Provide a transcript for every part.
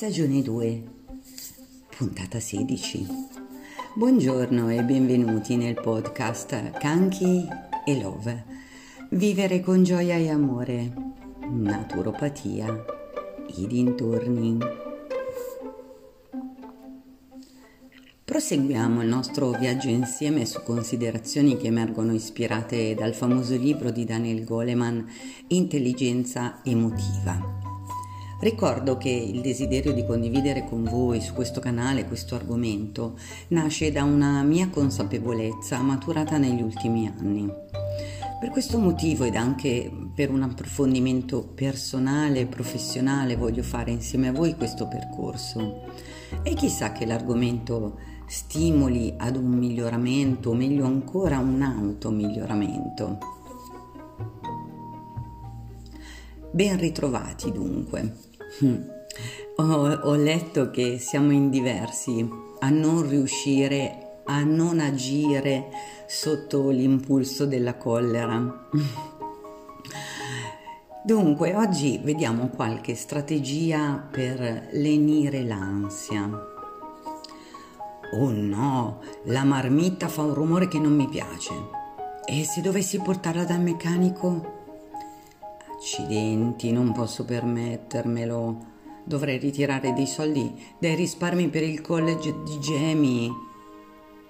Stagione 2, puntata 16. Buongiorno e benvenuti nel podcast Kanki e Love. Vivere con gioia e amore, naturopatia, i dintorni. Proseguiamo il nostro viaggio insieme su considerazioni che emergono ispirate dal famoso libro di Daniel Goleman, Intelligenza Emotiva. Ricordo che il desiderio di condividere con voi su questo canale questo argomento nasce da una mia consapevolezza maturata negli ultimi anni. Per questo motivo ed anche per un approfondimento personale e professionale voglio fare insieme a voi questo percorso. E chissà che l'argomento stimoli ad un miglioramento, o meglio ancora un automiglioramento. Ben ritrovati dunque. Ho letto che siamo in diversi a non riuscire a non agire sotto l'impulso della collera. Dunque oggi vediamo qualche strategia per lenire l'ansia. Oh no, la marmitta fa un rumore che non mi piace. E se dovessi portarla dal meccanico? Accidenti, non posso permettermelo. Dovrei ritirare dei soldi dai risparmi per il college di Jamie.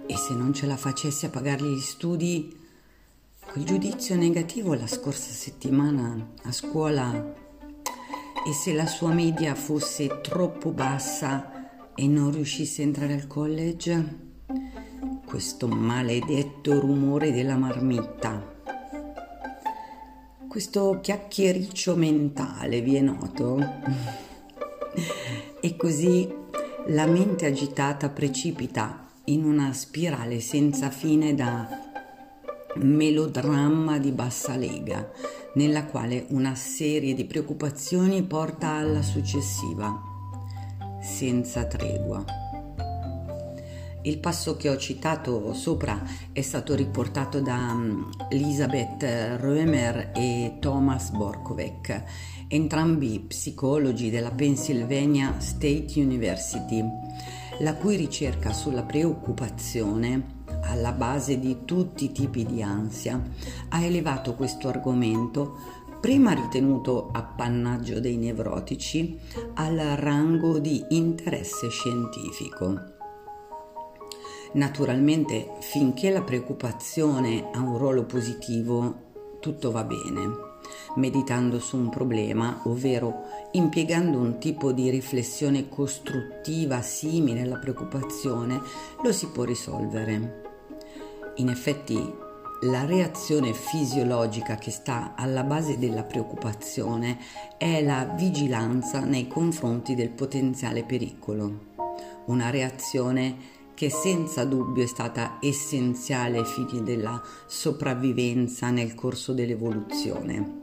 E se non ce la facessi a pagargli gli studi? Quel giudizio negativo la scorsa settimana a scuola. E se la sua media fosse troppo bassa e non riuscisse a entrare al college? Questo maledetto rumore della marmitta. Questo chiacchiericcio mentale, vi è noto? E così la mente agitata precipita in una spirale senza fine da melodramma di bassa lega, nella quale una serie di preoccupazioni porta alla successiva, senza tregua. Il passo che ho citato sopra è stato riportato da Elisabeth Roemer e Thomas Borkovec, entrambi psicologi della Pennsylvania State University, la cui ricerca sulla preoccupazione alla base di tutti i tipi di ansia ha elevato questo argomento, prima ritenuto appannaggio dei nevrotici, al rango di interesse scientifico. Naturalmente, finché la preoccupazione ha un ruolo positivo, tutto va bene. Meditando su un problema, ovvero impiegando un tipo di riflessione costruttiva simile alla preoccupazione, lo si può risolvere. In effetti, la reazione fisiologica che sta alla base della preoccupazione è la vigilanza nei confronti del potenziale pericolo. Una reazione che senza dubbio è stata essenziale ai fini della sopravvivenza nel corso dell'evoluzione.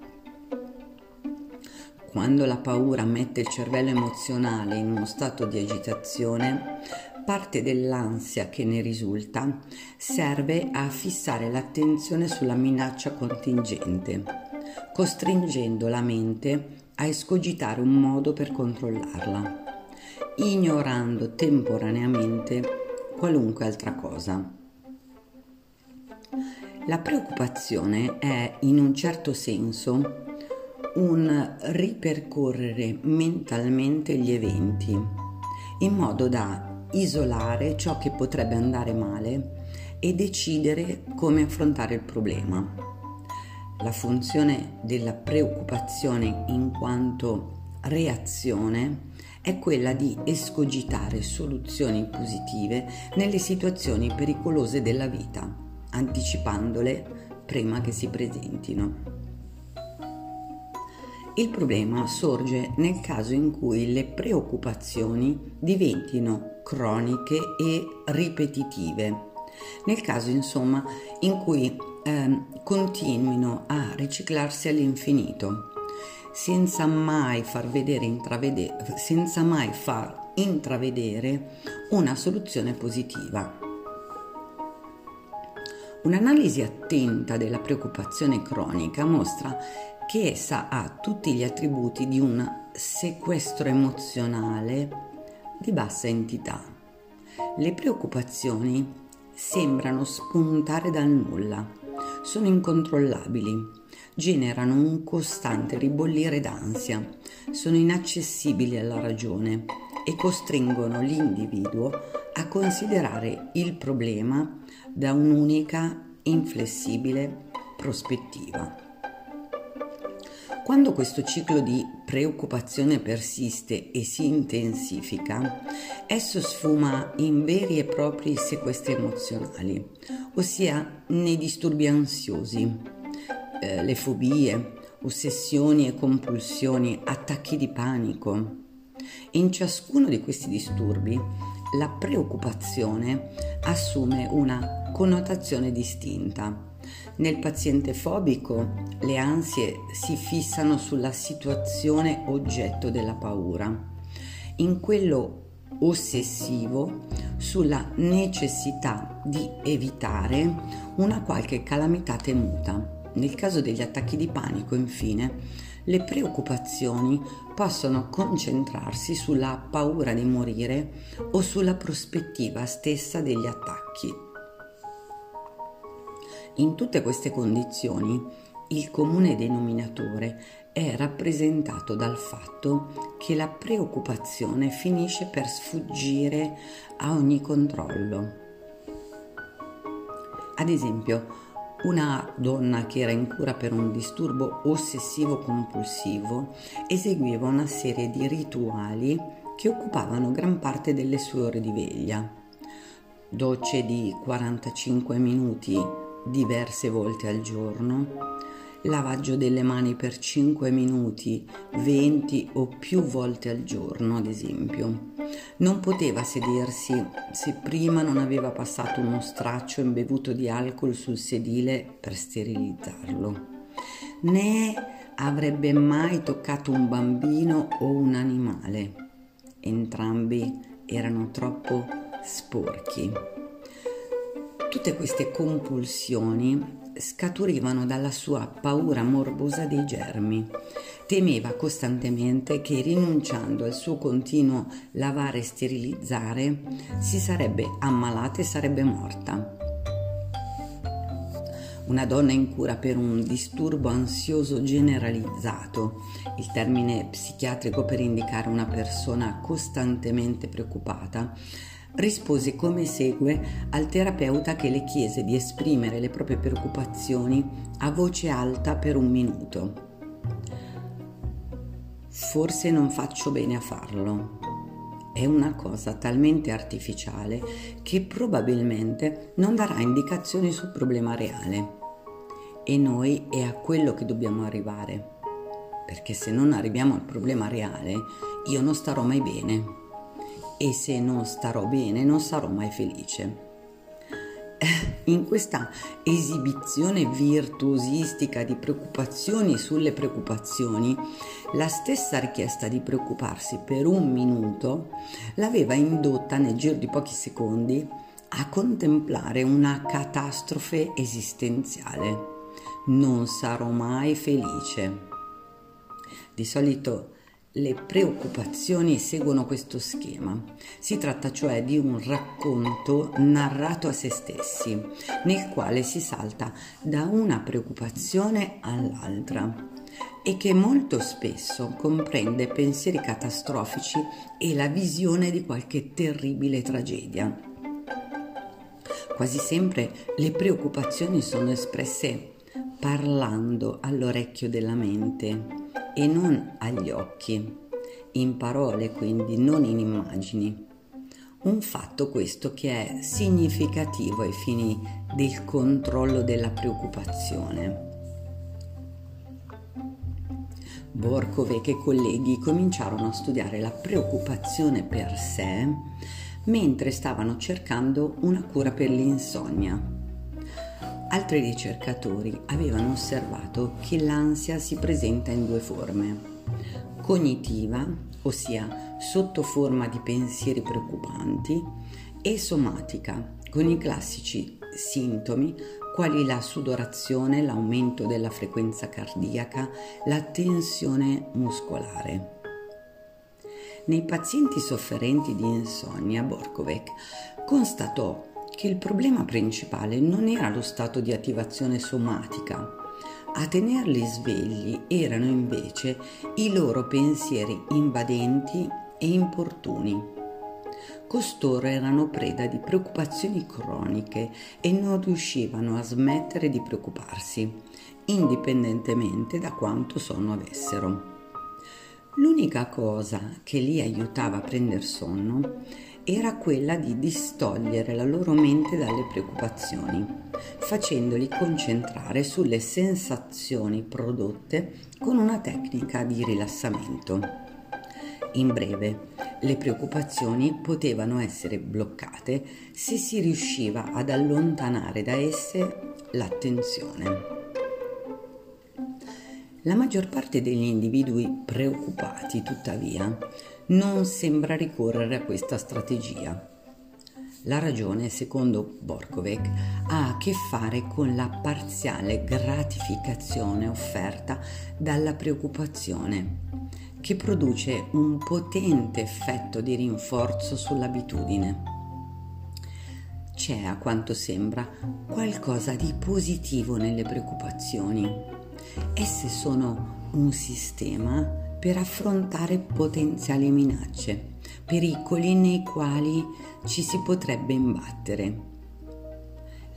Quando la paura mette il cervello emozionale in uno stato di agitazione, parte dell'ansia che ne risulta serve a fissare l'attenzione sulla minaccia contingente, costringendo la mente a escogitare un modo per controllarla, ignorando temporaneamente qualunque altra cosa. La preoccupazione è in un certo senso un ripercorrere mentalmente gli eventi in modo da isolare ciò che potrebbe andare male e decidere come affrontare il problema. La funzione della preoccupazione in quanto reazione è quella di escogitare soluzioni positive nelle situazioni pericolose della vita, anticipandole prima che si presentino. Il problema sorge nel caso in cui le preoccupazioni diventino croniche e ripetitive, nel caso insomma in cui continuino a riciclarsi all'infinito, senza mai far intravedere una soluzione positiva. Un'analisi attenta della preoccupazione cronica mostra che essa ha tutti gli attributi di un sequestro emozionale di bassa entità. Le preoccupazioni sembrano spuntare dal nulla, sono incontrollabili, generano un costante ribollire d'ansia, sono inaccessibili alla ragione e costringono l'individuo a considerare il problema da un'unica, inflessibile prospettiva. Quando questo ciclo di preoccupazione persiste e si intensifica, esso sfuma in veri e propri sequestri emozionali, ossia nei disturbi ansiosi, le fobie, ossessioni e compulsioni, attacchi di panico. In ciascuno di questi disturbi la preoccupazione assume una connotazione distinta. Nel paziente fobico le ansie si fissano sulla situazione oggetto della paura, in quello ossessivo sulla necessità di evitare una qualche calamità temuta. Nel caso degli attacchi di panico, infine, le preoccupazioni possono concentrarsi sulla paura di morire o sulla prospettiva stessa degli attacchi. In tutte queste condizioni, il comune denominatore è rappresentato dal fatto che la preoccupazione finisce per sfuggire a ogni controllo. Ad esempio, una donna che era in cura per un disturbo ossessivo-compulsivo eseguiva una serie di rituali che occupavano gran parte delle sue ore di veglia: docce di 45 minuti diverse volte al giorno, lavaggio delle mani per 5 minuti 20 o più volte al giorno. Ad esempio, non poteva sedersi se prima non aveva passato uno straccio imbevuto di alcol sul sedile per sterilizzarlo, né avrebbe mai toccato un bambino o un animale. Entrambi erano troppo sporchi. Tutte queste compulsioni scaturivano dalla sua paura morbosa dei germi. Temeva costantemente che, rinunciando al suo continuo lavare e sterilizzare, si sarebbe ammalata e sarebbe morta. Una donna in cura per un disturbo ansioso generalizzato, il termine psichiatrico per indicare una persona costantemente preoccupata, rispose come segue al terapeuta che le chiese di esprimere le proprie preoccupazioni a voce alta per un minuto. Forse non faccio bene a farlo. È una cosa talmente artificiale che probabilmente non darà indicazioni sul problema reale. E noi è a quello che dobbiamo arrivare, perché se non arriviamo al problema reale, io non starò mai bene. E se non starò bene, non sarò mai felice. In questa esibizione virtuosistica di preoccupazioni sulle preoccupazioni, la stessa richiesta di preoccuparsi per un minuto l'aveva indotta, nel giro di pochi secondi, a contemplare una catastrofe esistenziale. Non sarò mai felice. Di solito le preoccupazioni seguono questo schema. Si tratta cioè di un racconto narrato a se stessi, nel quale si salta da una preoccupazione all'altra e che molto spesso comprende pensieri catastrofici e la visione di qualche terribile tragedia. Quasi sempre le preoccupazioni sono espresse parlando all'orecchio della mente e non agli occhi, in parole quindi, non in immagini. Un fatto questo che è significativo ai fini del controllo della preoccupazione. Borkovec e colleghi cominciarono a studiare la preoccupazione per sé mentre stavano cercando una cura per l'insonnia. Altri ricercatori avevano osservato che l'ansia si presenta in due forme: cognitiva, ossia sotto forma di pensieri preoccupanti, e somatica, con i classici sintomi quali la sudorazione, l'aumento della frequenza cardiaca, la tensione muscolare. Nei pazienti sofferenti di insonnia, Borkovec constatò che il problema principale non era lo stato di attivazione somatica. A tenerli svegli erano invece i loro pensieri invadenti e importuni. Costoro erano preda di preoccupazioni croniche e non riuscivano a smettere di preoccuparsi, indipendentemente da quanto sonno avessero. L'unica cosa che li aiutava a prendere sonno era quella di distogliere la loro mente dalle preoccupazioni, facendoli concentrare sulle sensazioni prodotte con una tecnica di rilassamento. In breve, le preoccupazioni potevano essere bloccate se si riusciva ad allontanare da esse l'attenzione. La maggior parte degli individui preoccupati, tuttavia, non sembra ricorrere a questa strategia. La ragione, secondo Borkovec, ha a che fare con la parziale gratificazione offerta dalla preoccupazione, che produce un potente effetto di rinforzo sull'abitudine. C'è, a quanto sembra, qualcosa di positivo nelle preoccupazioni. Esse sono un sistema per affrontare potenziali minacce, pericoli nei quali ci si potrebbe imbattere.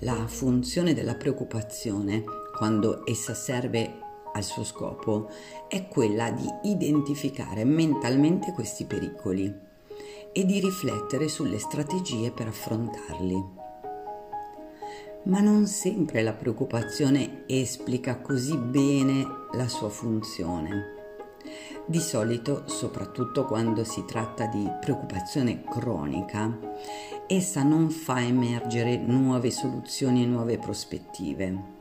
La funzione della preoccupazione, quando essa serve al suo scopo, è quella di identificare mentalmente questi pericoli e di riflettere sulle strategie per affrontarli. Ma non sempre la preoccupazione esplica così bene la sua funzione. Di solito, soprattutto quando si tratta di preoccupazione cronica, essa non fa emergere nuove soluzioni e nuove prospettive.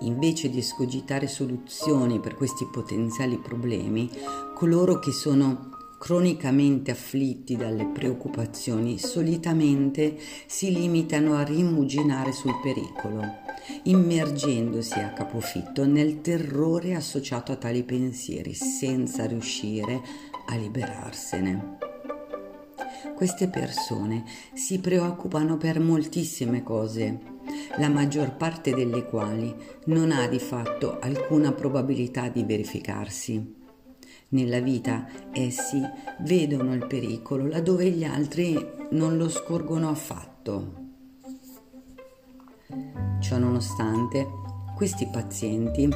Invece di escogitare soluzioni per questi potenziali problemi, coloro che sono cronicamente afflitti dalle preoccupazioni solitamente si limitano a rimuginare sul pericolo, immergendosi a capofitto nel terrore associato a tali pensieri, senza riuscire a liberarsene. Queste persone si preoccupano per moltissime cose, la maggior parte delle quali non ha di fatto alcuna probabilità di verificarsi. Nella vita essi vedono il pericolo laddove gli altri non lo scorgono affatto. Ciò nonostante, questi pazienti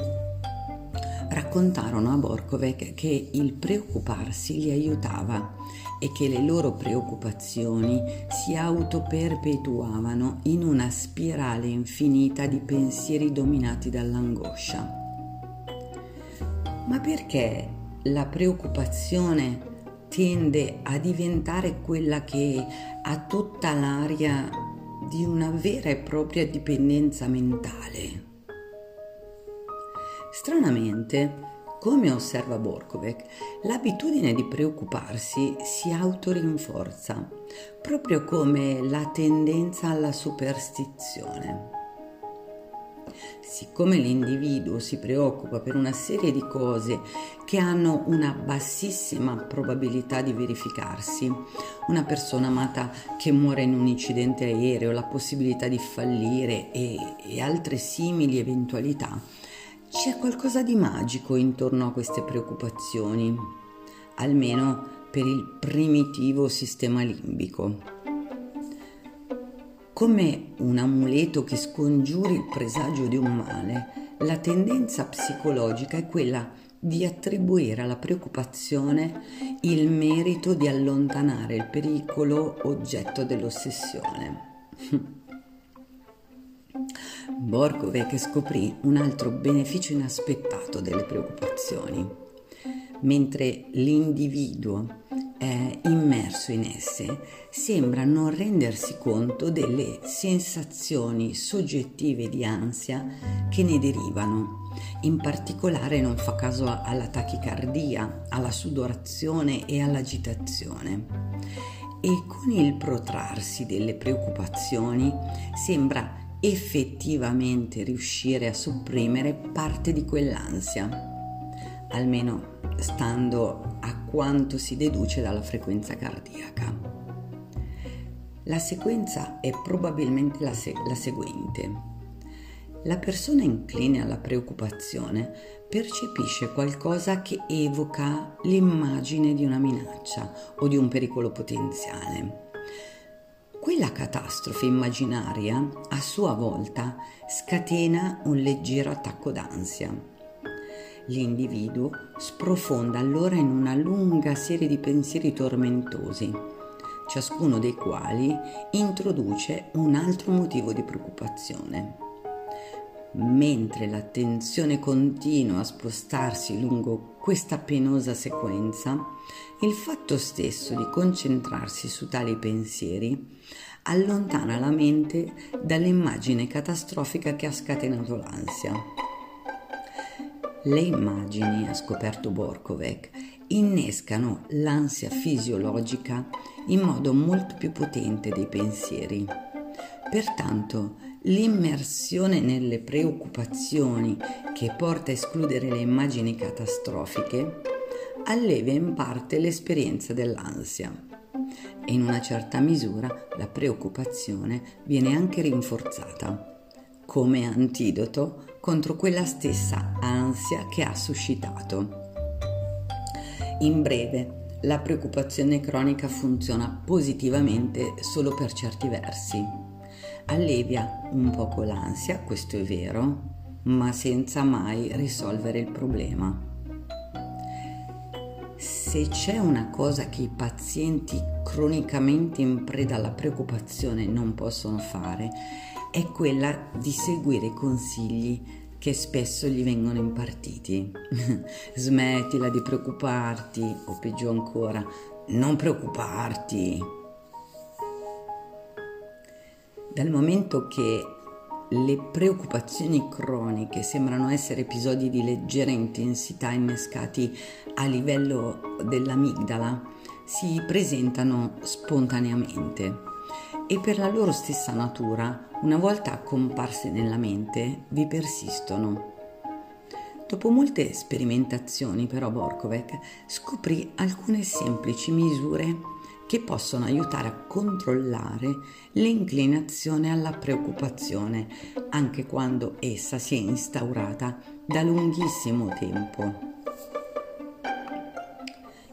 raccontarono a Borkovec che il preoccuparsi li aiutava e che le loro preoccupazioni si autoperpetuavano in una spirale infinita di pensieri dominati dall'angoscia. Ma perché la preoccupazione tende a diventare quella che ha tutta l'aria di una vera e propria dipendenza mentale? Stranamente, come osserva Borkovec, l'abitudine di preoccuparsi si autorinforza, proprio come la tendenza alla superstizione. Siccome l'individuo si preoccupa per una serie di cose che hanno una bassissima probabilità di verificarsi, una persona amata che muore in un incidente aereo, la possibilità di fallire e altre simili eventualità, c'è qualcosa di magico intorno a queste preoccupazioni, almeno per il primitivo sistema limbico. Come un amuleto che scongiuri il presagio di un male, la tendenza psicologica è quella di attribuire alla preoccupazione il merito di allontanare il pericolo oggetto dell'ossessione. Borkovec scoprì un altro beneficio inaspettato delle preoccupazioni. Mentre l'individuo è immerso in esse, sembra non rendersi conto delle sensazioni soggettive di ansia che ne derivano. In particolare non fa caso alla tachicardia, alla sudorazione e all'agitazione. E con il protrarsi delle preoccupazioni sembra effettivamente riuscire a sopprimere parte di quell'ansia, almeno stando a quanto si deduce dalla frequenza cardiaca. La sequenza è probabilmente la seguente. La persona incline alla preoccupazione percepisce qualcosa che evoca l'immagine di una minaccia o di un pericolo potenziale. Quella catastrofe immaginaria, a sua volta, scatena un leggero attacco d'ansia. L'individuo sprofonda allora in una lunga serie di pensieri tormentosi, ciascuno dei quali introduce un altro motivo di preoccupazione. Mentre l'attenzione continua a spostarsi lungo questa penosa sequenza, il fatto stesso di concentrarsi su tali pensieri allontana la mente dall'immagine catastrofica che ha scatenato l'ansia. Le immagini, ha scoperto Borkovec, innescano l'ansia fisiologica in modo molto più potente dei pensieri. Pertanto, l'immersione nelle preoccupazioni che porta a escludere le immagini catastrofiche allevia in parte l'esperienza dell'ansia e in una certa misura la preoccupazione viene anche rinforzata come antidoto contro quella stessa ansia che ha suscitato. In breve, la preoccupazione cronica funziona positivamente solo per certi versi. Allevia un poco l'ansia, questo è vero, ma senza mai risolvere il problema. Se c'è una cosa che i pazienti cronicamente in preda alla preoccupazione non possono fare, è quella di seguire i consigli che spesso gli vengono impartiti. Smettila di preoccuparti, o peggio ancora, non preoccuparti. Dal momento che le preoccupazioni croniche sembrano essere episodi di leggera intensità innescati a livello dell'amigdala, si presentano spontaneamente e per la loro stessa natura, una volta comparse nella mente, vi persistono. Dopo molte sperimentazioni, però, Borkovec scoprì alcune semplici misure che possono aiutare a controllare l'inclinazione alla preoccupazione, anche quando essa si è instaurata da lunghissimo tempo.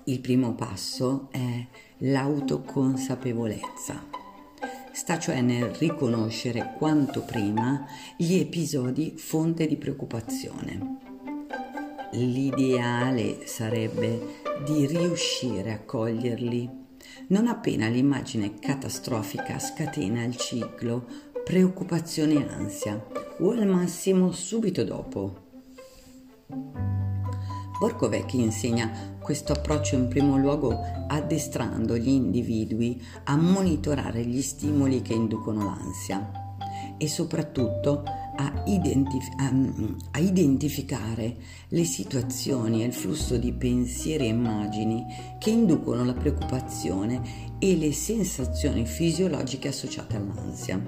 Il primo passo è l'autoconsapevolezza. Sta cioè nel riconoscere quanto prima gli episodi fonte di preoccupazione. L'ideale sarebbe di riuscire a coglierli non appena l'immagine catastrofica scatena il ciclo preoccupazione-ansia o al massimo subito dopo. Borkovec insegna questo approccio in primo luogo addestrando gli individui a monitorare gli stimoli che inducono l'ansia e soprattutto a identificare le situazioni e il flusso di pensieri e immagini che inducono la preoccupazione e le sensazioni fisiologiche associate all'ansia.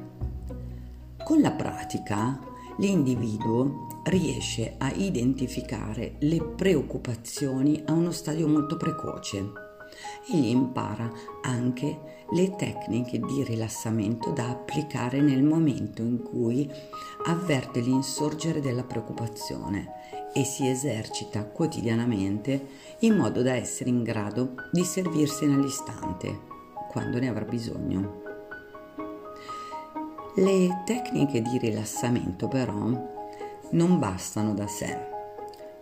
Con la pratica, l'individuo riesce a identificare le preoccupazioni a uno stadio molto precoce. Egli impara anche le tecniche di rilassamento da applicare nel momento in cui avverte l'insorgere della preoccupazione e si esercita quotidianamente in modo da essere in grado di servirsene all'istante, quando ne avrà bisogno. Le tecniche di rilassamento però non bastano da sé.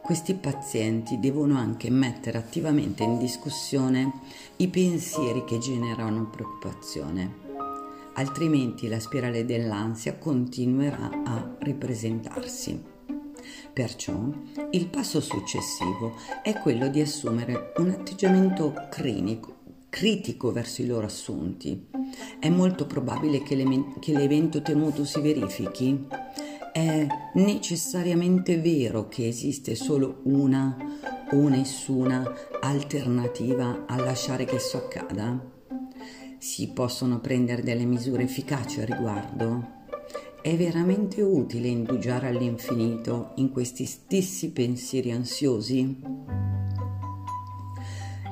Questi pazienti devono anche mettere attivamente in discussione i pensieri che generano preoccupazione, altrimenti la spirale dell'ansia continuerà a ripresentarsi. Perciò il passo successivo è quello di assumere un atteggiamento critico verso i loro assunti. È molto probabile che l'evento temuto si verifichi? È necessariamente vero che esiste solo una o nessuna alternativa a lasciare che ciò accada? Si possono prendere delle misure efficaci al riguardo? È veramente utile indugiare all'infinito in questi stessi pensieri ansiosi?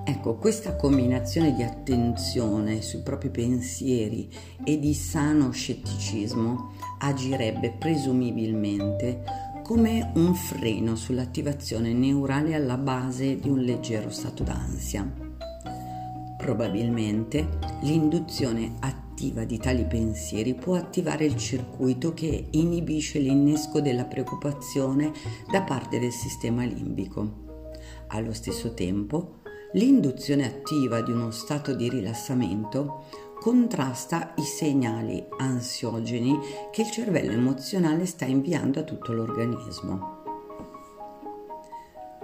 Ecco, questa combinazione di attenzione sui propri pensieri e di sano scetticismo agirebbe presumibilmente come un freno sull'attivazione neurale alla base di un leggero stato d'ansia. Probabilmente l'induzione attiva di tali pensieri può attivare il circuito che inibisce l'innesco della preoccupazione da parte del sistema limbico. Allo stesso tempo, l'induzione attiva di uno stato di rilassamento contrasta i segnali ansiogeni che il cervello emozionale sta inviando a tutto l'organismo.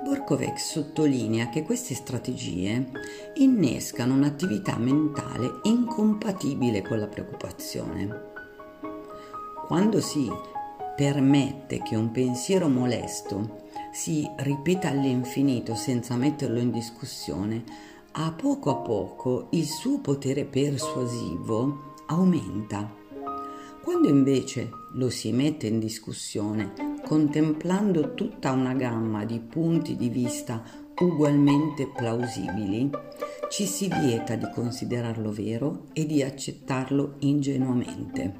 Borkovec sottolinea che queste strategie innescano un'attività mentale incompatibile con la preoccupazione. Quando si permette che un pensiero molesto si ripeta all'infinito senza metterlo in discussione, a poco il suo potere persuasivo aumenta. Quando invece lo si mette in discussione, contemplando tutta una gamma di punti di vista ugualmente plausibili, ci si vieta di considerarlo vero e di accettarlo ingenuamente.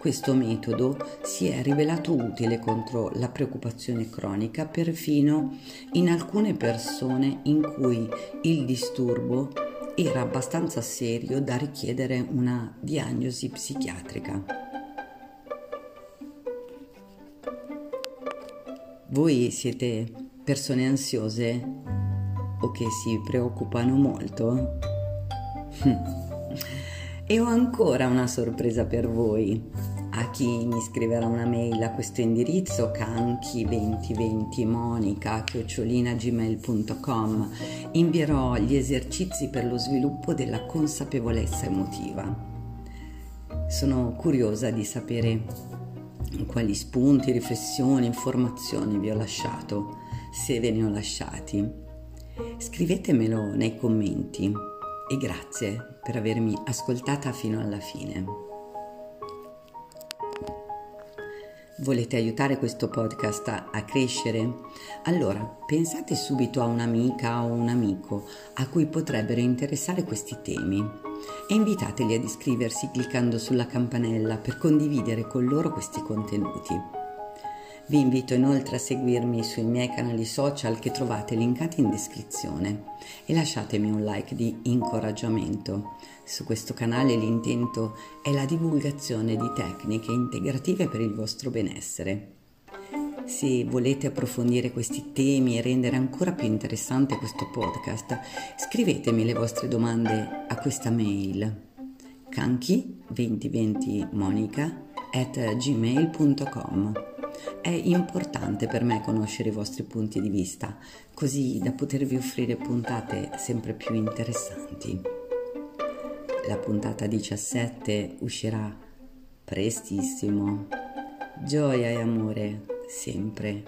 Questo metodo si è rivelato utile contro la preoccupazione cronica perfino in alcune persone in cui il disturbo era abbastanza serio da richiedere una diagnosi psichiatrica. Voi siete persone ansiose o che si preoccupano molto? E ho ancora una sorpresa per voi. A chi mi scriverà una mail a questo indirizzo kanki2020monica@gmail.com invierò gli esercizi per lo sviluppo della consapevolezza emotiva. Sono curiosa di sapere quali spunti, riflessioni, informazioni vi ho lasciato, se ve ne ho lasciati. Scrivetemelo nei commenti e grazie per avermi ascoltata fino alla fine. Volete aiutare questo podcast a crescere? Allora, pensate subito a un'amica o un amico a cui potrebbero interessare questi temi e invitateli ad iscriversi cliccando sulla campanella per condividere con loro questi contenuti. Vi invito inoltre a seguirmi sui miei canali social che trovate linkati in descrizione e lasciatemi un like di incoraggiamento. Su questo canale l'intento è la divulgazione di tecniche integrative per il vostro benessere. Se volete approfondire questi temi e rendere ancora più interessante questo podcast, scrivetemi le vostre domande a questa mail kanki2020monica@gmail.com. È importante per me conoscere i vostri punti di vista, così da potervi offrire puntate sempre più interessanti. La puntata 17 uscirà prestissimo. Gioia e amore sempre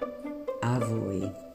a voi.